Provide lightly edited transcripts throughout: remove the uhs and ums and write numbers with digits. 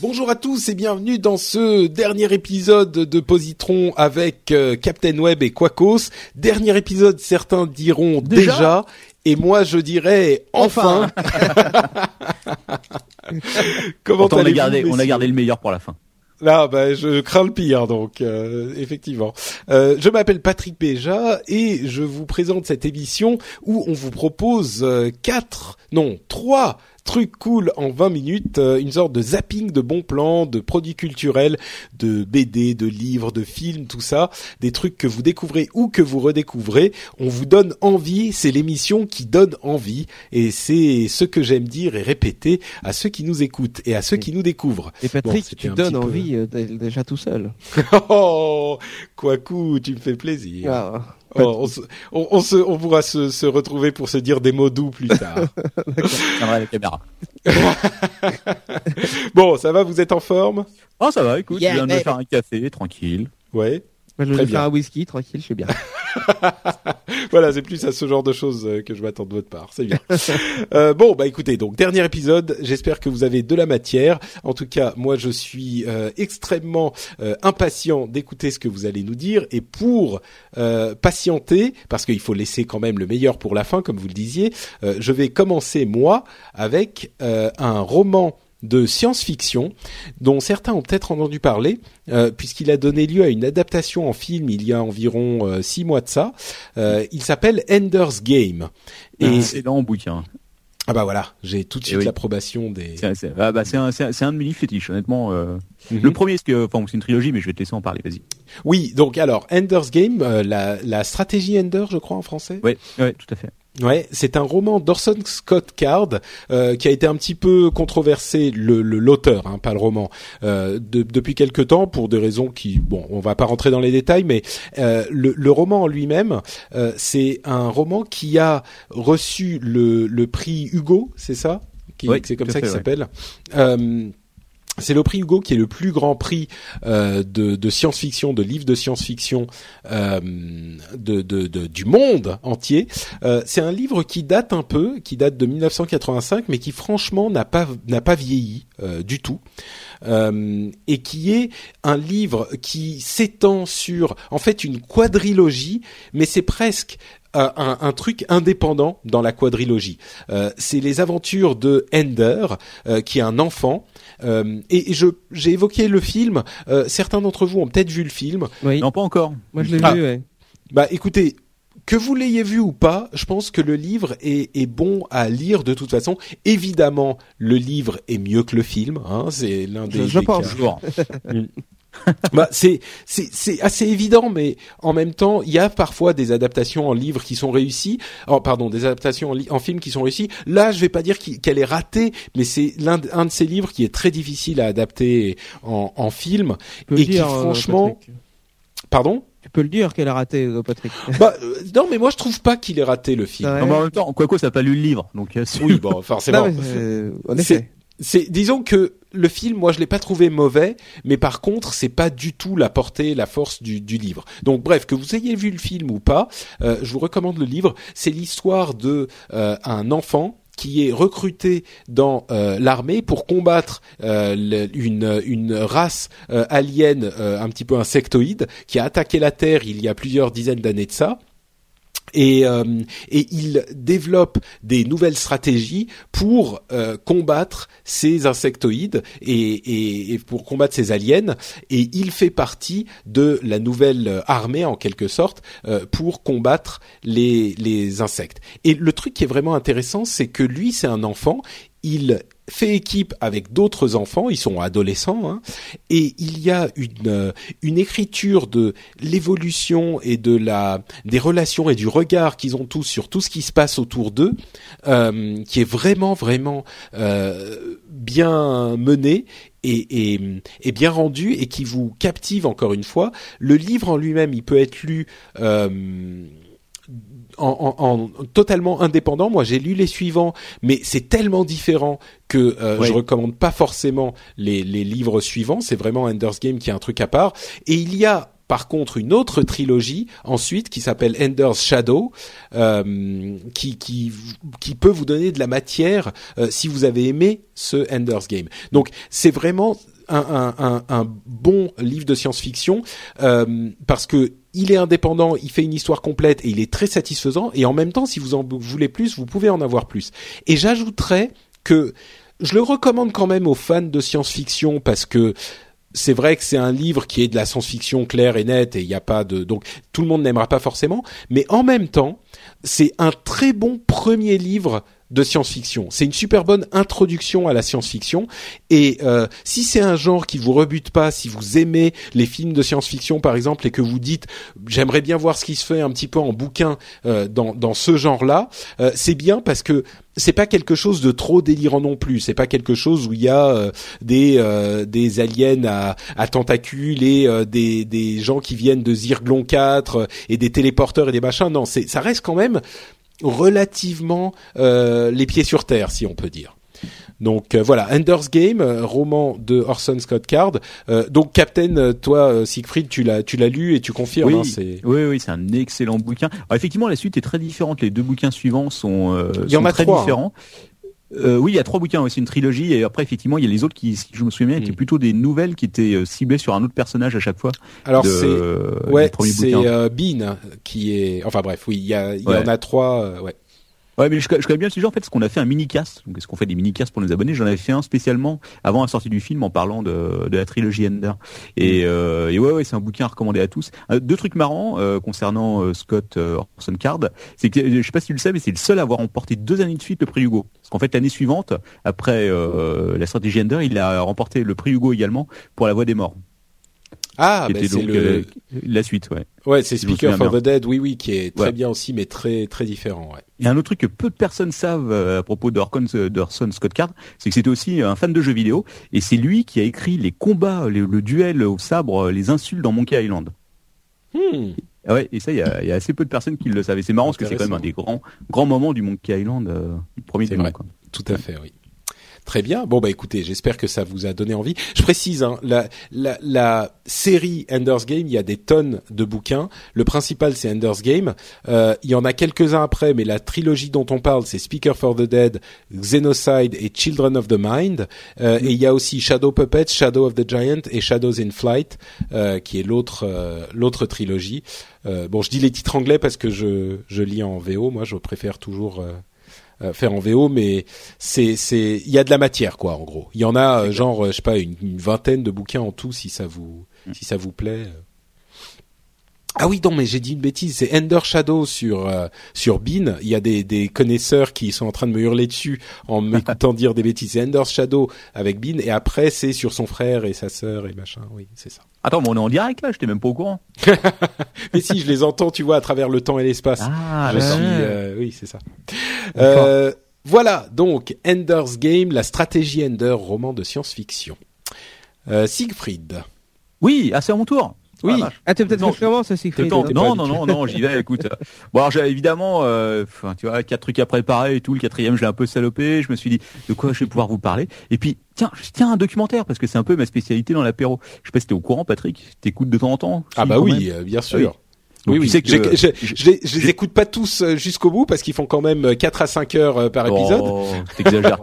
Bonjour à tous et bienvenue dans ce dernier épisode de Positron avec Captain Web et Kwakos. Dernier épisode, certains diront déjà et moi je dirais enfin. Comment t'as gardé, on a gardé le meilleur pour la fin. Là, je crains le pire, donc effectivement. Je m'appelle Patrick Béja et je vous présente cette émission où on vous propose trois trucs cool en 20 minutes, une sorte de zapping de bons plans, de produits culturels, de BD, de livres, de films, tout ça, des trucs que vous découvrez ou que vous redécouvrez. On vous donne envie, c'est l'émission qui donne envie et c'est ce que j'aime dire et répéter à ceux qui nous écoutent et à ceux qui nous découvrent. Et Patrick, tu donnes envie déjà tout seul. Oh, Kwaku, tu me fais plaisir. Ah. Oh, on pourra se retrouver pour se dire des mots doux plus tard. D'accord. Ça va à la caméra. Bon, ça va, vous êtes en forme? Oh, ça va, écoute, je viens de me faire un café, tranquille. Ouais. Moi, je vais me faire un whisky, tranquille, je suis bien. Voilà, c'est plus à ce genre de choses que je m'attends de votre part, c'est bien. Écoutez, donc dernier épisode, j'espère que vous avez de la matière. En tout cas, moi je suis extrêmement impatient d'écouter ce que vous allez nous dire et pour patienter, parce qu'il faut laisser quand même le meilleur pour la fin, comme vous le disiez, je vais commencer moi avec un roman de science-fiction dont certains ont peut-être entendu parler puisqu'il a donné lieu à une adaptation en film il y a environ 6 mois de ça. Il s'appelle Ender's Game. C'est dans mon bouquin. Ah bah voilà, j'ai tout de suite l'approbation des... C'est un de mes livres fétiches, honnêtement. Le premier, c'est une trilogie, mais je vais te laisser en parler, vas-y. Oui, donc alors, Ender's Game, la stratégie Ender, je crois, en français. Oui, tout à fait. Ouais, c'est un roman d'Orson Scott Card qui a été un petit peu controversé, l'auteur, pas le roman, depuis quelque temps pour des raisons qui, on va pas rentrer dans les détails, mais le roman en lui-même, c'est un roman qui a reçu le prix Hugo, c'est ça ? C'est comme ça qu'il s'appelle. C'est le prix Hugo qui est le plus grand prix de science-fiction, de livres de science-fiction du monde entier. C'est un livre qui date de 1985, mais qui franchement n'a pas vieilli du tout, et qui est un livre qui s'étend sur en fait une quadrilogie, mais c'est presque un truc indépendant dans la quadrilogie. C'est les aventures de Ender, qui est un enfant. J'ai évoqué le film. Certains d'entre vous ont peut-être vu le film. Oui. Non, pas encore. Moi, je l'ai vu. Ouais. Bah, écoutez. Que vous l'ayez vu ou pas, je pense que le livre est bon à lire de toute façon. Évidemment, le livre est mieux que le film. Hein, c'est l'un des. Je pense. C'est assez évident, mais en même temps, il y a parfois des adaptations en livre qui sont réussies. Des adaptations en film qui sont réussies. Là, je vais pas dire qu'elle est ratée, mais c'est un de ces livres qui est très difficile à adapter en film et qui, franchement, pardon. Tu peux le dire qu'elle a raté, Patrick. Non, mais moi je trouve pas qu'il ait raté le film. Non, mais en même temps, Kwakos n'a pas lu le livre, donc oui, forcément. Non, en effet. Disons que le film, moi je l'ai pas trouvé mauvais, mais par contre c'est pas du tout la portée, la force du livre. Donc bref, que vous ayez vu le film ou pas, je vous recommande le livre. C'est l'histoire de un enfant qui est recruté dans l'armée pour combattre une race alien un petit peu insectoïde qui a attaqué la Terre il y a plusieurs dizaines d'années de ça. et il développe des nouvelles stratégies pour combattre ces insectoïdes et pour combattre ces aliens, et il fait partie de la nouvelle armée en quelque sorte pour combattre les insectes. Et le truc qui est vraiment intéressant, c'est que lui, c'est un enfant, il fait équipe avec d'autres enfants, ils sont adolescents, hein, et il y a une écriture de l'évolution et de des relations et du regard qu'ils ont tous sur tout ce qui se passe autour d'eux, qui est vraiment bien menée et bien rendue, et qui vous captive encore une fois. Le livre en lui-même, il peut être lu en totalement indépendant. Moi, j'ai lu les suivants, mais c'est tellement différent que je recommande pas forcément les livres suivants. C'est vraiment Ender's Game qui est un truc à part. Et il y a par contre une autre trilogie ensuite qui s'appelle Ender's Shadow, qui peut vous donner de la matière si vous avez aimé ce Ender's Game. Donc c'est vraiment un bon livre de science-fiction parce que il est indépendant, il fait une histoire complète et il est très satisfaisant. Et en même temps, si vous en voulez plus, vous pouvez en avoir plus. Et j'ajouterais que je le recommande quand même aux fans de science-fiction, parce que c'est vrai que c'est un livre qui est de la science-fiction claire et nette, et il n'y a pas de... Donc tout le monde n'aimera pas forcément. Mais en même temps, c'est un très bon premier livre de science-fiction. C'est une super bonne introduction à la science-fiction, et si c'est un genre qui vous rebute pas, si vous aimez les films de science-fiction par exemple et que vous dites j'aimerais bien voir ce qui se fait un petit peu en bouquin dans ce genre-là, c'est bien parce que c'est pas quelque chose de trop délirant non plus. C'est pas quelque chose où il y a des aliens à tentacules et des gens qui viennent de Zirglon 4 et des téléporteurs et des machins. Non, ça reste quand même relativement les pieds sur terre, si on peut dire. Donc voilà, Ender's Game, roman de Orson Scott Card. Donc Captain, toi Siegfried, tu l'as lu et tu confirmes. Oui, hein, oui, c'est un excellent bouquin. Alors, effectivement, la suite est très différente. Les deux bouquins suivants sont très différents. Oui, il y a trois bouquins, c'est une trilogie, et après effectivement il y a les autres qui, si je me souviens bien, étaient plutôt des nouvelles qui étaient ciblées sur un autre personnage à chaque fois. Alors c'est Bean qui est, enfin bref, oui, il y en a trois. Ouais, mais je connais bien le sujet en fait, parce qu'on a fait un mini-cast. Donc est-ce qu'on fait des mini-casts pour nos abonnés? J'en avais fait un spécialement avant la sortie du film en parlant de la trilogie Ender. Et ouais, c'est un bouquin recommandé à tous. Deux trucs marrants concernant Scott Orson Card, c'est que je sais pas si tu le sais, mais c'est le seul à avoir remporté 2 années de suite le prix Hugo. Parce qu'en fait l'année suivante, après la stratégie Ender, il a remporté le prix Hugo également pour La Voix des Morts. Ah, ben c'est la suite, ouais. Ouais, c'est Speaker for the Dead, oui, qui est très bien aussi, mais très très différent, ouais. Il y a un autre truc que peu de personnes savent à propos d'Orson Scott Card, c'est que c'était aussi un fan de jeux vidéo, et c'est lui qui a écrit les combats, le duel au sabre, les insultes dans Monkey Island. Ouais, et ça, il y a assez peu de personnes qui le savaient. C'est marrant parce que c'est quand même un des grands moments du Monkey Island, du premier film, quoi. Tout à fait, oui. Très bien. Bon, bah écoutez, j'espère que ça vous a donné envie. Je précise, hein, la série Ender's Game, il y a des tonnes de bouquins. Le principal, c'est Ender's Game. Il y en a quelques-uns après, mais la trilogie dont on parle, c'est Speaker for the Dead, Xenocide et Children of the Mind. Et il y a aussi Shadow Puppets, Shadow of the Giant et Shadows in Flight, qui est l'autre trilogie. Bon, je dis les titres anglais parce que je lis en VO. Moi, je préfère toujours... faire en VO, mais c'est il y a de la matière, quoi, en gros. Il y en a genre, je sais pas, une vingtaine de bouquins en tout, si ça vous plaît. Ah oui, non, mais j'ai dit une bêtise, c'est Ender Shadow sur Bean. Il y a des connaisseurs qui sont en train de me hurler dessus en m'écoutant dire des bêtises. C'est Ender's Shadow avec Bean, et après c'est sur son frère et sa sœur et machin, oui, c'est ça. Attends, mais on est en direct là, j'étais même pas au courant. Mais si, je les entends, tu vois, à travers le temps et l'espace. Ah, je suis... oui, c'est ça. Voilà, donc, Ender's Game, la stratégie Ender, roman de science-fiction. Siegfried. Oui, c'est à mon tour. Oui. Ah, t'es peut-être non, ça, Siegfried. Non, j'y vais, écoute. Bon, alors, j'ai évidemment, tu vois, 4 trucs à préparer et tout. Le 4e, je l'ai un peu salopé. Je me suis dit, de quoi je vais pouvoir vous parler. Et puis, tiens, un documentaire, parce que c'est un peu ma spécialité dans l'apéro. Je sais pas si t'es au courant, Patrick. T'écoutes de temps en temps. Ah, bah oui, bien sûr. Donc, oui, que... je les écoute pas tous jusqu'au bout parce qu'ils font quand même 4 à 5 heures par épisode. Oh, t'exagères.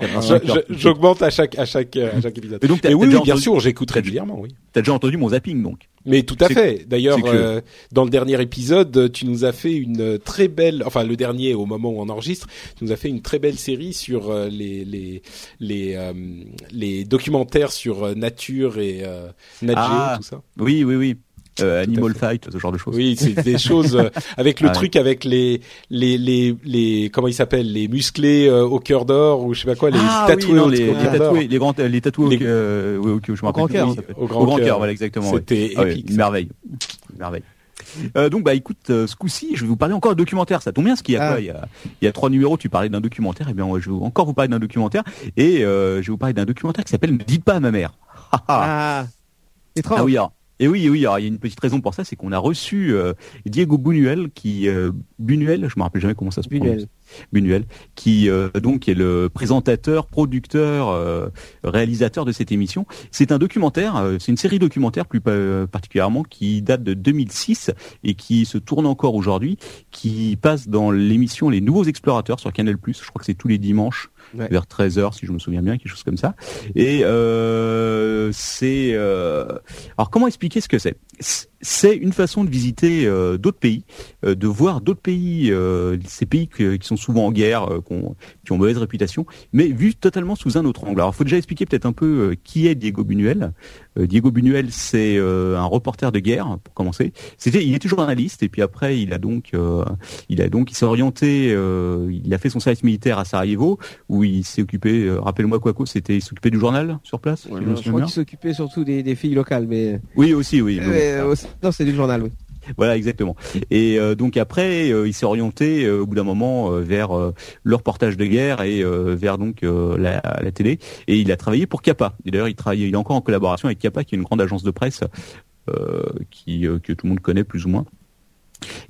J'augmente à chaque épisode. Mais donc, oui, bien sûr, j'écoute régulièrement, oui. T'as déjà entendu mon zapping, donc. Mais tout à fait. D'ailleurs, dans le dernier épisode, tu nous as fait une très belle, enfin, le dernier au moment où on enregistre, tu nous as fait une très belle série sur les documentaires sur nature et Nat Geo, tout ça. Oui, oui, oui. Animal Fight, ce genre de choses. Oui, c'est des choses avec le truc avec les comment ils s'appellent, les musclés au cœur d'or ou je sais pas quoi, les tatoués, au grand cœur, voilà, exactement. C'était épique, merveille. Donc écoute, ce coup-ci, je vais vous parler encore de documentaire. Ça tombe bien, parce qu'il y a quoi, il y a 3 numéros. Tu parlais d'un documentaire, et bien je vais encore vous parler d'un documentaire, et je vais vous parler d'un documentaire qui s'appelle Ne dites pas à ma mère. Étrange. Ah oui. Et oui, alors il y a une petite raison pour ça, c'est qu'on a reçu Diego Buñuel, je me rappelle jamais comment ça se prononce. Buñuel, qui est le présentateur, producteur, réalisateur de cette émission. C'est un documentaire, c'est une série documentaire plus particulièrement, qui date de 2006 et qui se tourne encore aujourd'hui, qui passe dans l'émission Les Nouveaux Explorateurs sur Canal+, je crois que c'est tous les dimanches. Ouais. Vers 13h, si je me souviens bien, quelque chose comme ça. Et c'est... Alors, comment expliquer ce que c'est ? C'est une façon de visiter d'autres pays, de voir d'autres pays, ces pays qui sont souvent en guerre, qui ont mauvaise réputation, mais vu totalement sous un autre angle. Alors, il faut déjà expliquer peut-être un peu qui est Diego Buñuel. Diego Buñuel, c'est un reporter de guerre, pour commencer. Il était journaliste, et puis après, il s'est orienté, il a fait son service militaire à Sarajevo, où il s'est occupé, rappelle-moi Kwakos, il s'occupait du journal sur place. Ouais, je crois qu'il s'occupait surtout des filles locales, mais... Oui, aussi, oui. Non, c'est du journal, oui. Voilà, exactement. Et donc après, il s'est orienté au bout d'un moment vers le reportage de guerre et vers donc la télé. Et il a travaillé pour Capa. Et d'ailleurs, il est encore en collaboration avec Capa, qui est une grande agence de presse que tout le monde connaît plus ou moins.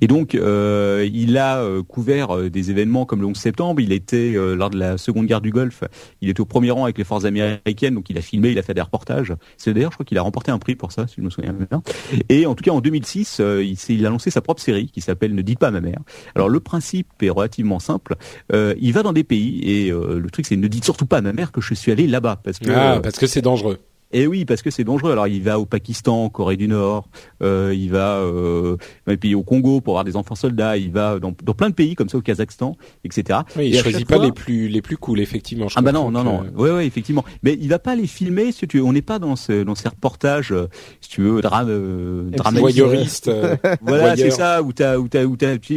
Et donc, il a couvert des événements comme le 11 septembre. Il était, lors de la Seconde Guerre du Golfe, il était au premier rang avec les forces américaines. Donc, il a filmé, il a fait des reportages. C'est d'ailleurs, je crois qu'il a remporté un prix pour ça, si je me souviens bien. Et en tout cas, en 2006, il a lancé sa propre série qui s'appelle « Ne dites pas à ma mère ». Alors, le principe est relativement simple. Il va dans des pays et le truc, c'est « Ne dites surtout pas à ma mère que je suis allé là-bas ». Parce que c'est dangereux. Et oui, parce que c'est dangereux. Alors, il va au Pakistan, en Corée du Nord, il va et puis au Congo pour avoir des enfants soldats, il va dans plein de pays comme ça, au Kazakhstan, etc. Oui, il choisit pas les plus cool, effectivement. Non. Ouais, effectivement. Mais il va pas les filmer, si tu veux. On n'est pas dans ces reportages, si tu veux, voyeuriste. Voilà, voyeur. C'est ça, où t'as,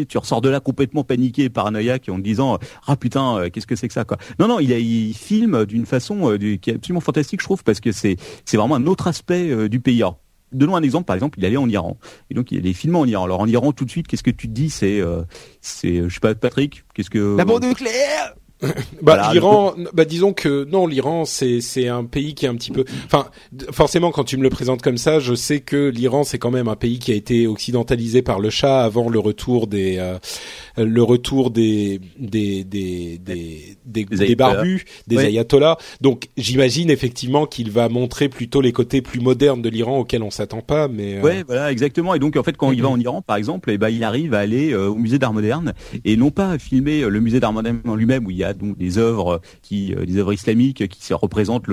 tu ressors de là complètement paniqué, paranoïaque, en te disant, ah putain, qu'est-ce que c'est que ça, quoi. Non, il filme d'une façon qui est absolument fantastique, je trouve, parce que c'est vraiment un autre aspect du pays. Alors, donnons un exemple. Par exemple, il allait en Iran. Et donc, il allait filmer en Iran. Alors, en Iran, tout de suite, qu'est-ce que tu te dis ? Je sais pas, Patrick, qu'est-ce que... La bombe nucléaire ! L'Iran, disons que non, l'Iran c'est un pays qui est un petit peu, enfin forcément quand tu me le présentes comme ça, je sais que l'Iran c'est quand même un pays qui a été occidentalisé par le Shah avant le retour des barbus, des ayatollahs. Donc j'imagine effectivement qu'il va montrer plutôt les côtés plus modernes de l'Iran auxquels on s'attend pas, mais ouais, voilà, exactement. Et donc en fait quand il va en Iran par exemple, il arrive à aller au musée d'art moderne et non pas à filmer le musée d'art moderne en lui-même où il y a donc des œuvres islamiques qui se représentent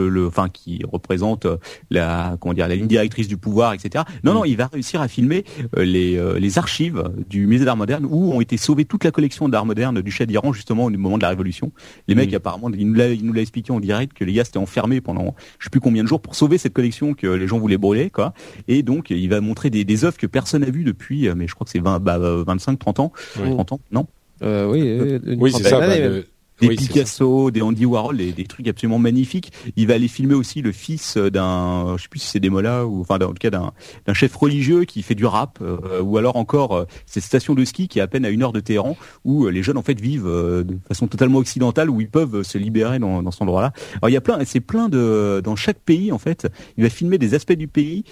qui représentent la ligne directrice du pouvoir, etc. Non, il va réussir à filmer les archives du musée d'art moderne où ont été sauvées toute la collection d'art moderne du Shah d'Iran justement au moment de la révolution. Les mecs apparemment, il nous l'a expliqué en direct que les gars s'étaient enfermés pendant je sais plus combien de jours pour sauver cette collection que les gens voulaient brûler, quoi. Et donc il va montrer des œuvres que personne n'a vues depuis, mais je crois que c'est 25-30 ans. Oui. 30 ans, non? Oui, c'est ça. Des Picasso, des Andy Warhol, des trucs absolument magnifiques. Il va aller filmer aussi le fils d'un, je sais plus si c'est des mollahs ou, en tout cas d'un chef religieux qui fait du rap, ou alors encore cette station de ski qui est à peine à 1 heure de Téhéran où les jeunes en fait vivent de façon totalement occidentale, où ils peuvent se libérer dans cet endroit-là. Alors il y a dans chaque pays en fait, il va filmer des aspects du pays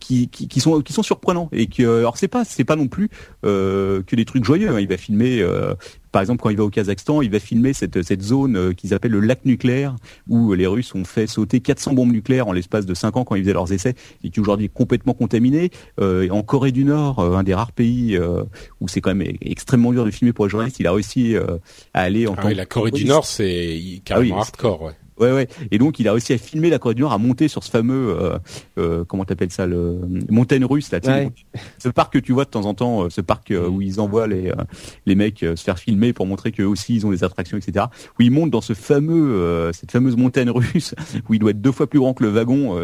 qui sont surprenants et que, alors c'est pas non plus que des trucs joyeux. Hein. Il va filmer Par exemple, quand il va au Kazakhstan, il va filmer cette zone qu'ils appellent le lac nucléaire, où les Russes ont fait sauter 400 bombes nucléaires en l'espace de 5 ans quand ils faisaient leurs essais, et qui aujourd'hui est complètement contaminé. En Corée du Nord, un des rares pays où c'est quand même extrêmement dur de filmer pour les journalistes, il a réussi à aller en tant que... La Corée du Nord, c'est carrément hardcore, ouais. Ouais. Et donc, il a réussi à filmer la Corée du Nord, à monter sur ce fameux, comment t'appelles ça, le montagne russe, là, ce parc que tu vois de temps en temps, ce parc où ils envoient les mecs se faire filmer pour montrer qu'eux aussi ils ont des attractions, etc. Où ils montent dans ce fameux, cette fameuse montagne russe où il doit être 2 fois plus grand que le wagon.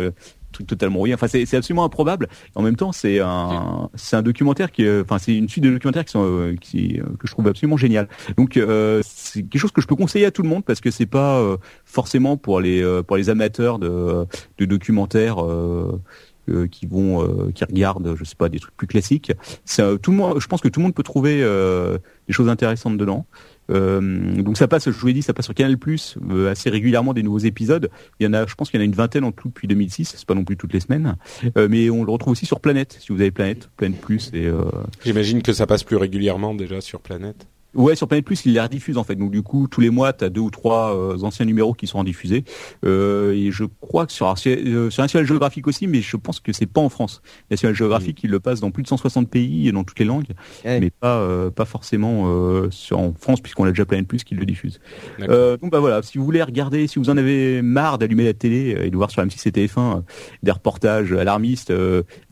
Truc totalement rien. Enfin, c'est absolument improbable. En même temps, c'est un documentaire qui, enfin, c'est une suite de documentaires qui sont, que je trouve absolument génial. Donc, c'est quelque chose que je peux conseiller à tout le monde parce que c'est pas forcément pour les amateurs de documentaires qui regardent, je sais pas, des trucs plus classiques. C'est tout le monde. Je pense que tout le monde peut trouver des choses intéressantes dedans. Donc ça passe, je vous l'ai dit, ça passe sur Canal+, assez régulièrement des nouveaux épisodes. Je pense qu'il y en a une vingtaine en tout depuis 2006, c'est pas non plus toutes les semaines. Mais on le retrouve aussi sur Planète, si vous avez Planète Plus. J'imagine que ça passe plus régulièrement déjà sur Planète. Ouais, sur Planète Plus, ils les rediffusent en fait. Donc du coup, tous les mois, t'as 2 ou 3 anciens numéros qui sont rediffusés. Et je crois que sur National Geographic aussi, mais je pense que c'est pas en France. National Geographic, ils le passent dans plus de 160 pays et dans toutes les langues, mais pas forcément en France, puisqu'on a déjà Planète Plus qui le diffuse. Donc bah voilà, si vous voulez regarder, si vous en avez marre d'allumer la télé et de voir sur M6 et TF1 des reportages alarmistes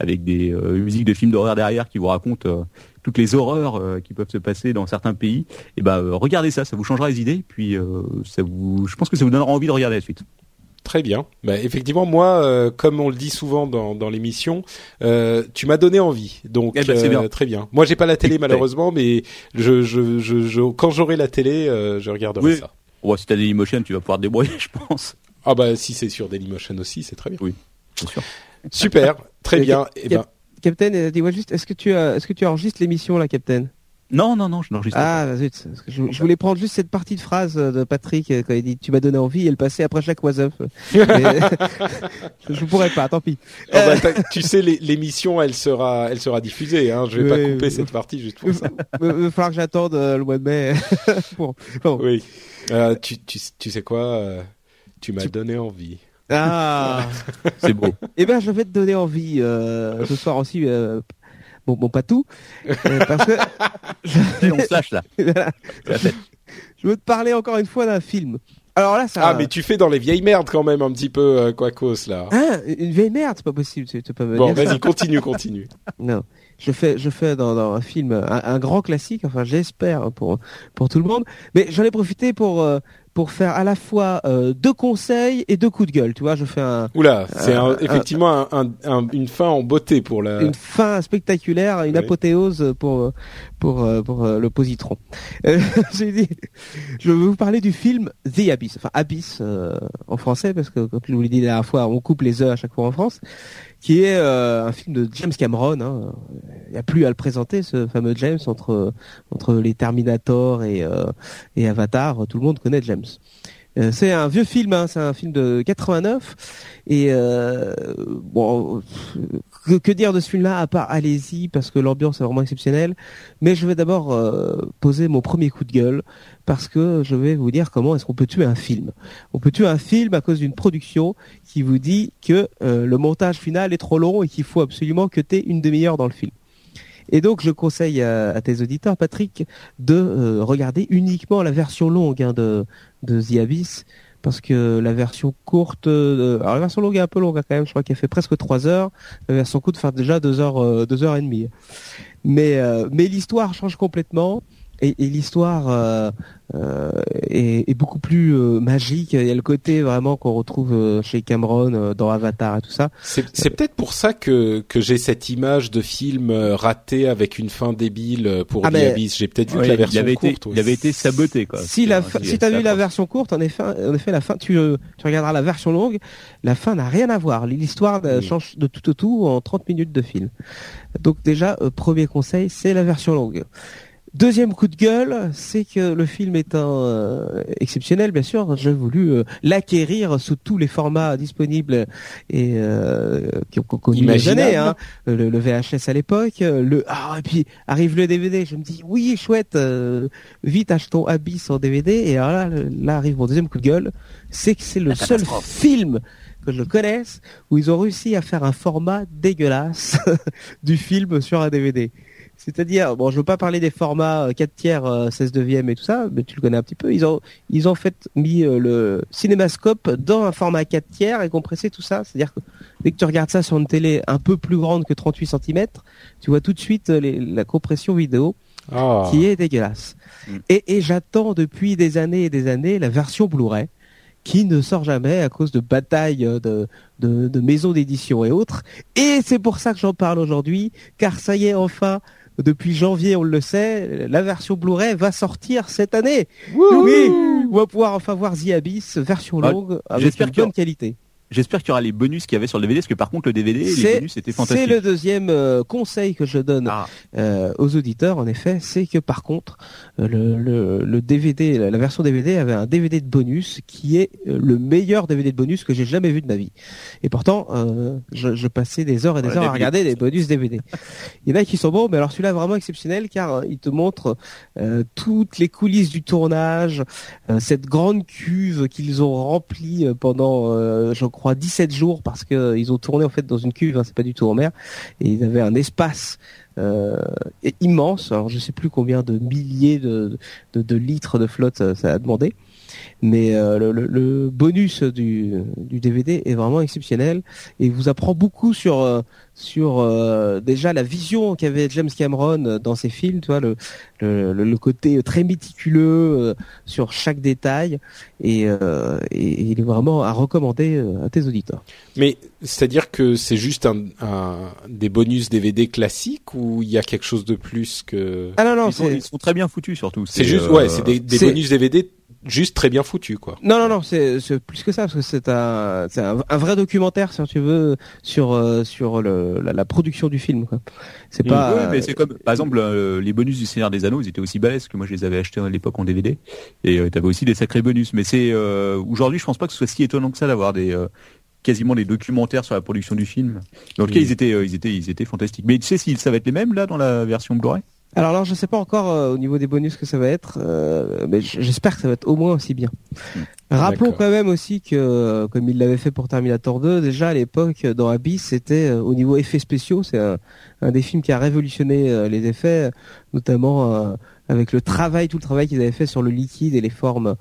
avec des musiques de films d'horreur derrière qui vous racontent toutes les horreurs qui peuvent se passer dans certains pays, et regardez ça vous changera les idées, puis je pense que ça vous donnera envie de regarder la suite. Très bien. Effectivement, moi, comme on le dit souvent dans l'émission, tu m'as donné envie. Donc, bien. Très bien. Moi, j'ai pas la télé malheureusement, mais je quand j'aurai la télé, je regarderai ça. Ouais, si t'as Dailymotion, tu vas pouvoir te débrouiller, je pense. Ah si c'est sur Dailymotion aussi, c'est très bien. Oui, bien sûr. Super, très bien. Captain, dis-moi juste, est-ce que tu enregistres l'émission là, Captain ? Non, je n'enregistre pas. Ah, zut. Je voulais prendre juste cette partie de phrase de Patrick quand il dit « Tu m'as donné envie » et le passer après chaque was-up. Je ne pourrais pas, tant pis. Tu sais, l'émission, elle sera diffusée. Hein. Je ne vais pas couper cette partie juste pour ça. Il va falloir que j'attende le mois de mai. Oui. Tu sais quoi ? Tu m'as donné envie. Ah, c'est beau. Je vais te donner envie ce soir aussi. Bon, pas tout, parce que on se lâche là. Je veux te parler encore une fois d'un film. Alors là, ça. Ah, mais tu fais dans les vieilles merdes quand même un petit peu, Kwakos là. Ah, une vieille merde, c'est pas possible. Tu peux me dire. Bon, vas-y, continue. Non. Je fais dans un film un grand classique, enfin j'espère pour tout le monde, mais j'en ai profité pour faire à la fois 2 conseils et 2 coups de gueule, tu vois, je fais un... Oula, c'est effectivement une fin en beauté pour la... Une fin spectaculaire, une apothéose pour le positron. J'ai dit, je vais vous parler du film The Abyss, enfin Abyss en français, parce que comme je vous l'ai dit la dernière fois, on coupe les heures à chaque fois en France, qui est un film de James Cameron, hein. Il n'y a plus à le présenter, ce fameux James, entre les Terminator et Avatar, tout le monde connaît James. C'est un vieux film, hein, c'est un film de 89, et que dire de ce film-là, à part allez-y, parce que l'ambiance est vraiment exceptionnelle, mais je vais d'abord poser mon premier coup de gueule, parce que je vais vous dire comment est-ce qu'on peut tuer un film. On peut tuer un film à cause d'une production qui vous dit que le montage final est trop long et qu'il faut absolument que t'aies une demi-heure dans le film. Et donc, je conseille à tes auditeurs, Patrick, de regarder uniquement la version longue de The Abyss, parce que la version courte... alors, la version longue est un peu longue, quand même. Je crois qu'elle fait presque 3 heures. La version courte fait déjà 2 heures et demie. Mais l'histoire change complètement. Et l'histoire est beaucoup plus magique. Il y a le côté vraiment qu'on retrouve chez Cameron dans Avatar et tout ça. C'est peut-être pour ça que j'ai cette image de film raté avec une fin débile pour The Abyss. J'ai peut-être vu que la version courte. Il avait été saboté, quoi. Si t'as vu la version courte, en effet, la fin, tu regarderas la version longue. La fin n'a rien à voir. L'histoire change de tout au tout en 30 minutes de film. Donc déjà, premier conseil, c'est la version longue. Deuxième coup de gueule, c'est que le film étant exceptionnel, bien sûr, j'ai voulu l'acquérir sous tous les formats disponibles et qu'on imaginait, hein, le VHS à l'époque, et puis arrive le DVD, je me dis oui, chouette, vite achetons Abyss en DVD, et alors là arrive mon deuxième coup de gueule, c'est que c'est le seul film que je connaisse où ils ont réussi à faire un format dégueulasse du film sur un DVD. C'est-à-dire, bon, je veux pas parler des formats 4/3, 16/9 et tout ça, mais tu le connais un petit peu. Ils ont fait mis le cinémascope dans un format 4/3 et compressé tout ça. C'est-à-dire que dès que tu regardes ça sur une télé un peu plus grande que 38 cm, tu vois tout de suite la compression vidéo qui est dégueulasse. Et j'attends depuis des années et des années la version Blu-ray, qui ne sort jamais à cause de batailles de maisons d'édition et autres. Et c'est pour ça que j'en parle aujourd'hui, car ça y est, enfin, depuis janvier, on le sait, la version Blu-ray va sortir cette année. Wouhou, oui, on va pouvoir enfin voir The Abyss, version longue, avec une bonne qualité. J'espère qu'il y aura les bonus qu'il y avait sur le DVD, parce que par contre le DVD, les bonus étaient fantastiques. C'est le deuxième conseil que je donne aux auditeurs, en effet, c'est que par contre, le DVD, la version DVD avait un DVD de bonus qui est le meilleur DVD de bonus que j'ai jamais vu de ma vie. Et pourtant, je passais des heures et des heures à regarder des bonus DVD. Il y en a qui sont bons, mais alors celui-là vraiment exceptionnel, car il te montre toutes les coulisses du tournage, cette grande cuve qu'ils ont remplie pendant, j'en crois 17 jours, parce que ils ont tourné en fait dans une cuve, hein, c'est pas du tout en mer, et ils avaient un espace immense. Alors je sais plus combien de milliers de litres de flotte ça a demandé, mais le bonus du DVD est vraiment exceptionnel et vous apprend beaucoup sur déjà la vision qu'avait James Cameron dans ses films, tu vois, le côté très méticuleux sur chaque détail, et il est vraiment à recommander à tes auditeurs. Mais c'est-à-dire que c'est juste des bonus DVD classiques, ou il y a quelque chose de plus que... Ah non, ils sont très bien foutus surtout. C'est juste c'est des bonus DVD juste très bien foutu, quoi. Non, c'est plus que ça, parce que c'est un vrai documentaire, si tu veux, sur la production du film, quoi. C'est pas... Oui, mais c'est comme, par exemple, les bonus du Seigneur des Anneaux, ils étaient aussi balèzes, que moi je les avais achetés à l'époque en DVD, et t'avais aussi des sacrés bonus, mais c'est, aujourd'hui, je pense pas que ce soit si étonnant que ça d'avoir quasiment des documentaires sur la production du film. Dans lequel ils étaient fantastiques. Mais tu sais si ça va être les mêmes, là, dans la version Blu-ray? Alors je sais pas encore au niveau des bonus que ça va être, mais j'espère que ça va être au moins aussi bien. Rappelons quand même aussi que, comme il l'avait fait pour Terminator 2, déjà à l'époque dans Abyss, c'était au niveau effets spéciaux, c'est un des films qui a révolutionné les effets, notamment avec tout le travail qu'ils avaient fait sur le liquide et les formes.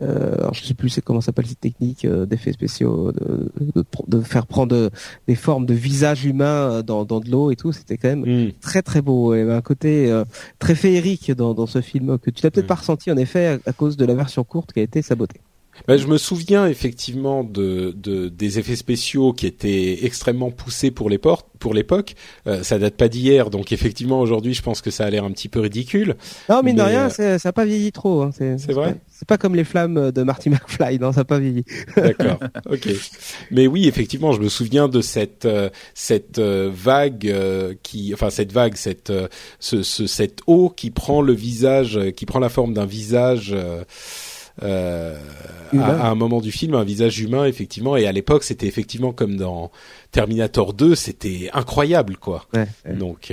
Alors je sais plus comment s'appelle cette technique d'effets spéciaux, de faire prendre des formes de visage humain dans de l'eau et tout, c'était quand même très très beau. Il y avait un côté très féerique dans ce film que tu n'as peut-être pas ressenti en effet à cause de la version courte qui a été sabotée. Ben, je me souviens effectivement des effets spéciaux qui étaient extrêmement poussés pour l'époque. Ça date pas d'hier, donc effectivement aujourd'hui je pense que ça a l'air un petit peu ridicule. Non, mais de rien, ça a pas vieilli trop, hein. C'est vrai. C'est pas comme les flammes de Marty McFly, non, ça a pas vieilli. D'accord, ok. Mais oui, effectivement, je me souviens de cette eau qui prend le visage, qui prend la forme d'un visage. À un moment du film, un visage humain, effectivement, et à l'époque c'était effectivement comme dans Terminator 2, c'était incroyable, quoi. Ouais. Donc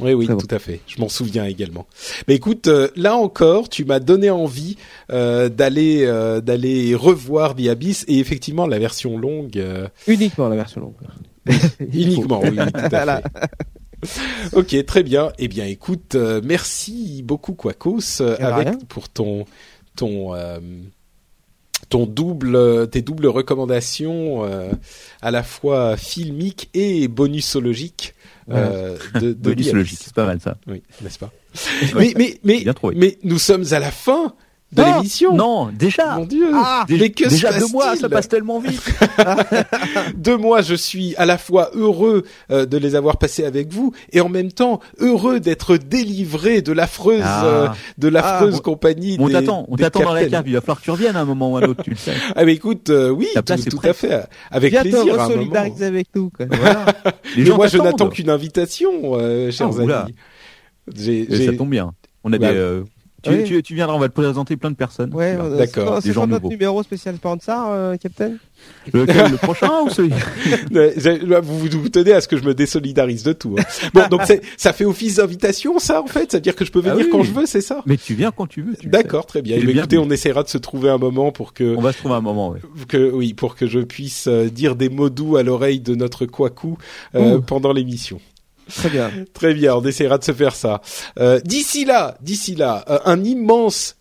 oui, tout à fait, je m'en souviens également. Mais écoute, là encore tu m'as donné envie d'aller revoir The Abyss, et effectivement la version longue, uniquement la version longue. Uniquement, oui, tout à fait. Voilà. Ok, très bien. Eh bien écoute, merci beaucoup Kwakos pour tes doubles recommandations à la fois filmiques et bonusologiques. Bonusologiques, c'est pas mal ça. Oui, n'est-ce pas? Mais nous sommes à la fin de l'émission. Non, déjà. Mon Dieu. Mais que se passe-t-il? 2 mois, ça passe tellement vite. 2 mois, je suis à la fois heureux de les avoir passés avec vous, et en même temps heureux d'être délivré de l'affreuse compagnie. On t'attend dans la cave. Il va falloir que tu reviennes à un moment ou à un autre, tu le sais. Ah mais écoute, oui, tout à fait. Avec plaisir. Viens te resolidarise avec nous, quoi. Voilà. Les gens, moi, je n'attends qu'une invitation, chers amis. Ça tombe bien. On a des... Tu viendras, on va te présenter plein de personnes. Ouais, d'accord. C'est pas notre numéro spécial Pansar, Captain. Le prochain ou celui? Vous tenez à ce que je me désolidarise de tout. Hein. Bon, donc ça fait office d'invitation, ça, en fait. Ça veut dire que je peux venir quand je veux, c'est ça? Mais tu viens quand tu veux. D'accord, très bien. Écoutez, on essaiera de se trouver un moment pour que. On va se trouver un moment, oui. Pour que je puisse dire des mots doux à l'oreille de notre Kwaku pendant l'émission. Très bien. Très bien, on essaiera de se faire ça. D'ici là, un immense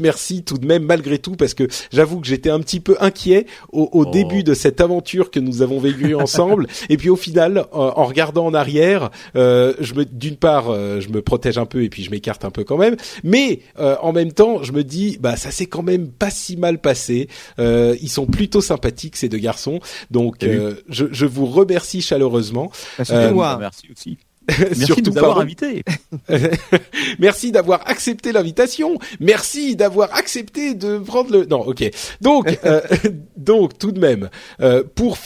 merci tout de même, malgré tout, parce que j'avoue que j'étais un petit peu inquiet au début de cette aventure que nous avons vécue ensemble. Et puis au final, en regardant en arrière, je me protège un peu et puis je m'écarte un peu quand même. Mais en même temps, je me dis, ça s'est quand même pas si mal passé. Ils sont plutôt sympathiques, ces deux garçons. Donc, je vous remercie chaleureusement. Merci aussi. Merci de nous avoir invités. Merci d'avoir accepté l'invitation. Merci d'avoir accepté de prendre le... Non, ok. Donc, donc tout de même, pour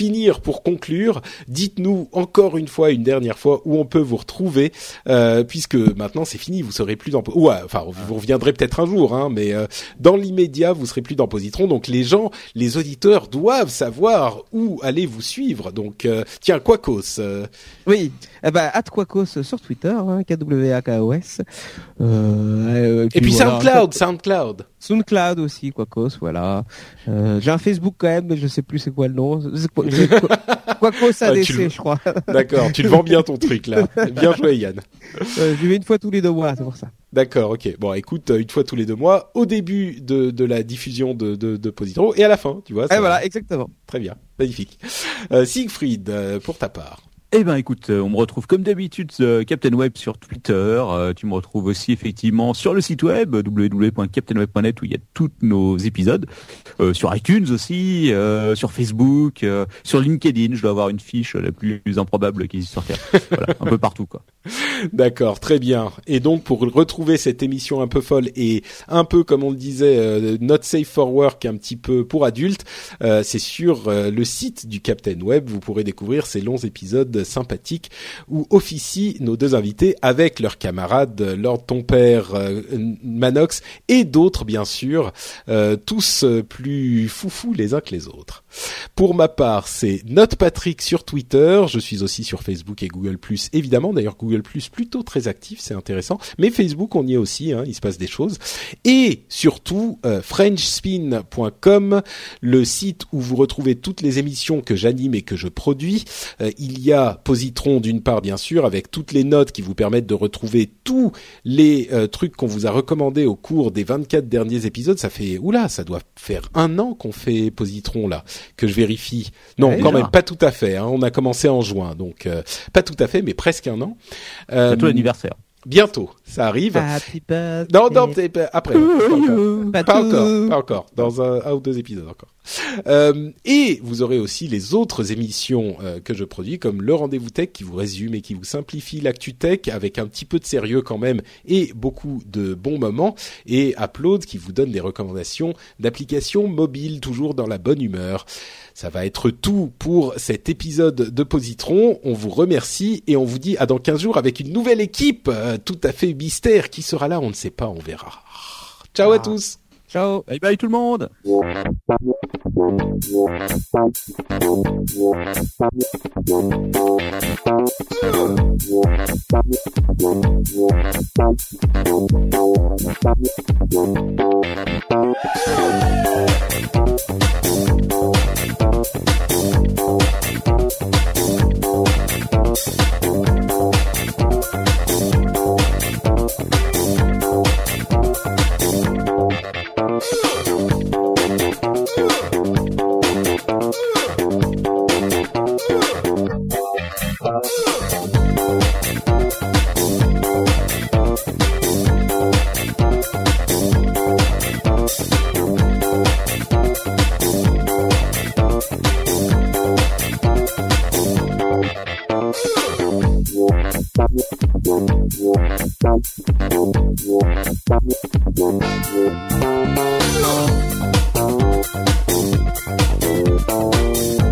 conclure, dites-nous encore une dernière fois où on peut vous retrouver, puisque maintenant c'est fini, vous serez plus dans... vous reviendrez peut-être un jour, hein, mais dans l'immédiat, vous serez plus dans Positron. Donc les auditeurs doivent savoir où aller vous suivre. Donc, tiens, Kwakos. Oui, Kwakos sur Twitter, hein, Kwakos. Et puis SoundCloud aussi, Kwakos, voilà. J'ai un Facebook quand même, mais je sais plus c'est quoi le nom. Kwakos ADC, je crois. D'accord, tu le vends bien ton truc là. Bien joué, Yann. J'y vais une fois tous les 2 mois, c'est pour ça. D'accord, ok. Bon, écoute, une fois tous les 2 mois, au début de la diffusion de Positron et à la fin, tu vois. Et voilà, exactement. Très bien, magnifique. Siegfried, pour ta part. Eh ben écoute, on me retrouve comme d'habitude Captain Web sur Twitter, tu me retrouves aussi effectivement sur le site web www.captainweb.net où il y a tous nos épisodes, sur iTunes aussi, sur Facebook, sur LinkedIn, je dois avoir une fiche la plus improbable qui existe sur Terre, voilà, un peu partout quoi. D'accord, très bien. Et donc pour retrouver cette émission un peu folle et un peu comme on le disait, not safe for work, un petit peu pour adultes, c'est sur le site du Captain Web, vous pourrez découvrir ces longs épisodes sympathique où officient nos deux invités avec leurs camarades Lord Tonpère, Manox et d'autres bien sûr, tous plus foufous les uns que les autres. Pour ma part, c'est NotePatrick sur Twitter, je suis aussi sur Facebook et Google+, évidemment, d'ailleurs Google+, plutôt très actif, c'est intéressant, mais Facebook on y est aussi, hein, il se passe des choses, et surtout FrenchSpin.com, le site où vous retrouvez toutes les émissions que j'anime et que je produis, il y a Positron d'une part bien sûr avec toutes les notes qui vous permettent de retrouver tous les trucs qu'on vous a recommandés au cours des 24 derniers épisodes. Ça doit faire 1 an qu'on fait Positron là, que je vérifie. Non, ouais, quand même pas tout à fait, hein. On a commencé en juin, donc pas tout à fait mais presque 1 an. Bientôt l'anniversaire. Bientôt, ça arrive. Happy birthday. Non, après. Pas encore. Dans un ou 2 épisodes encore. Et vous aurez aussi les autres émissions que je produis, comme le Rendez-vous Tech qui vous résume et qui vous simplifie l'actu tech avec un petit peu de sérieux quand même et beaucoup de bons moments, et Upload qui vous donne des recommandations d'applications mobiles toujours dans la bonne humeur. Ça va être tout pour cet épisode de Positron. On vous remercie et on vous dit à dans 15 jours avec une nouvelle équipe tout à fait mystère qui sera là, on ne sait pas, on verra. Ciao à tous. Ciao. Bye bye tout le monde. We'll be right back.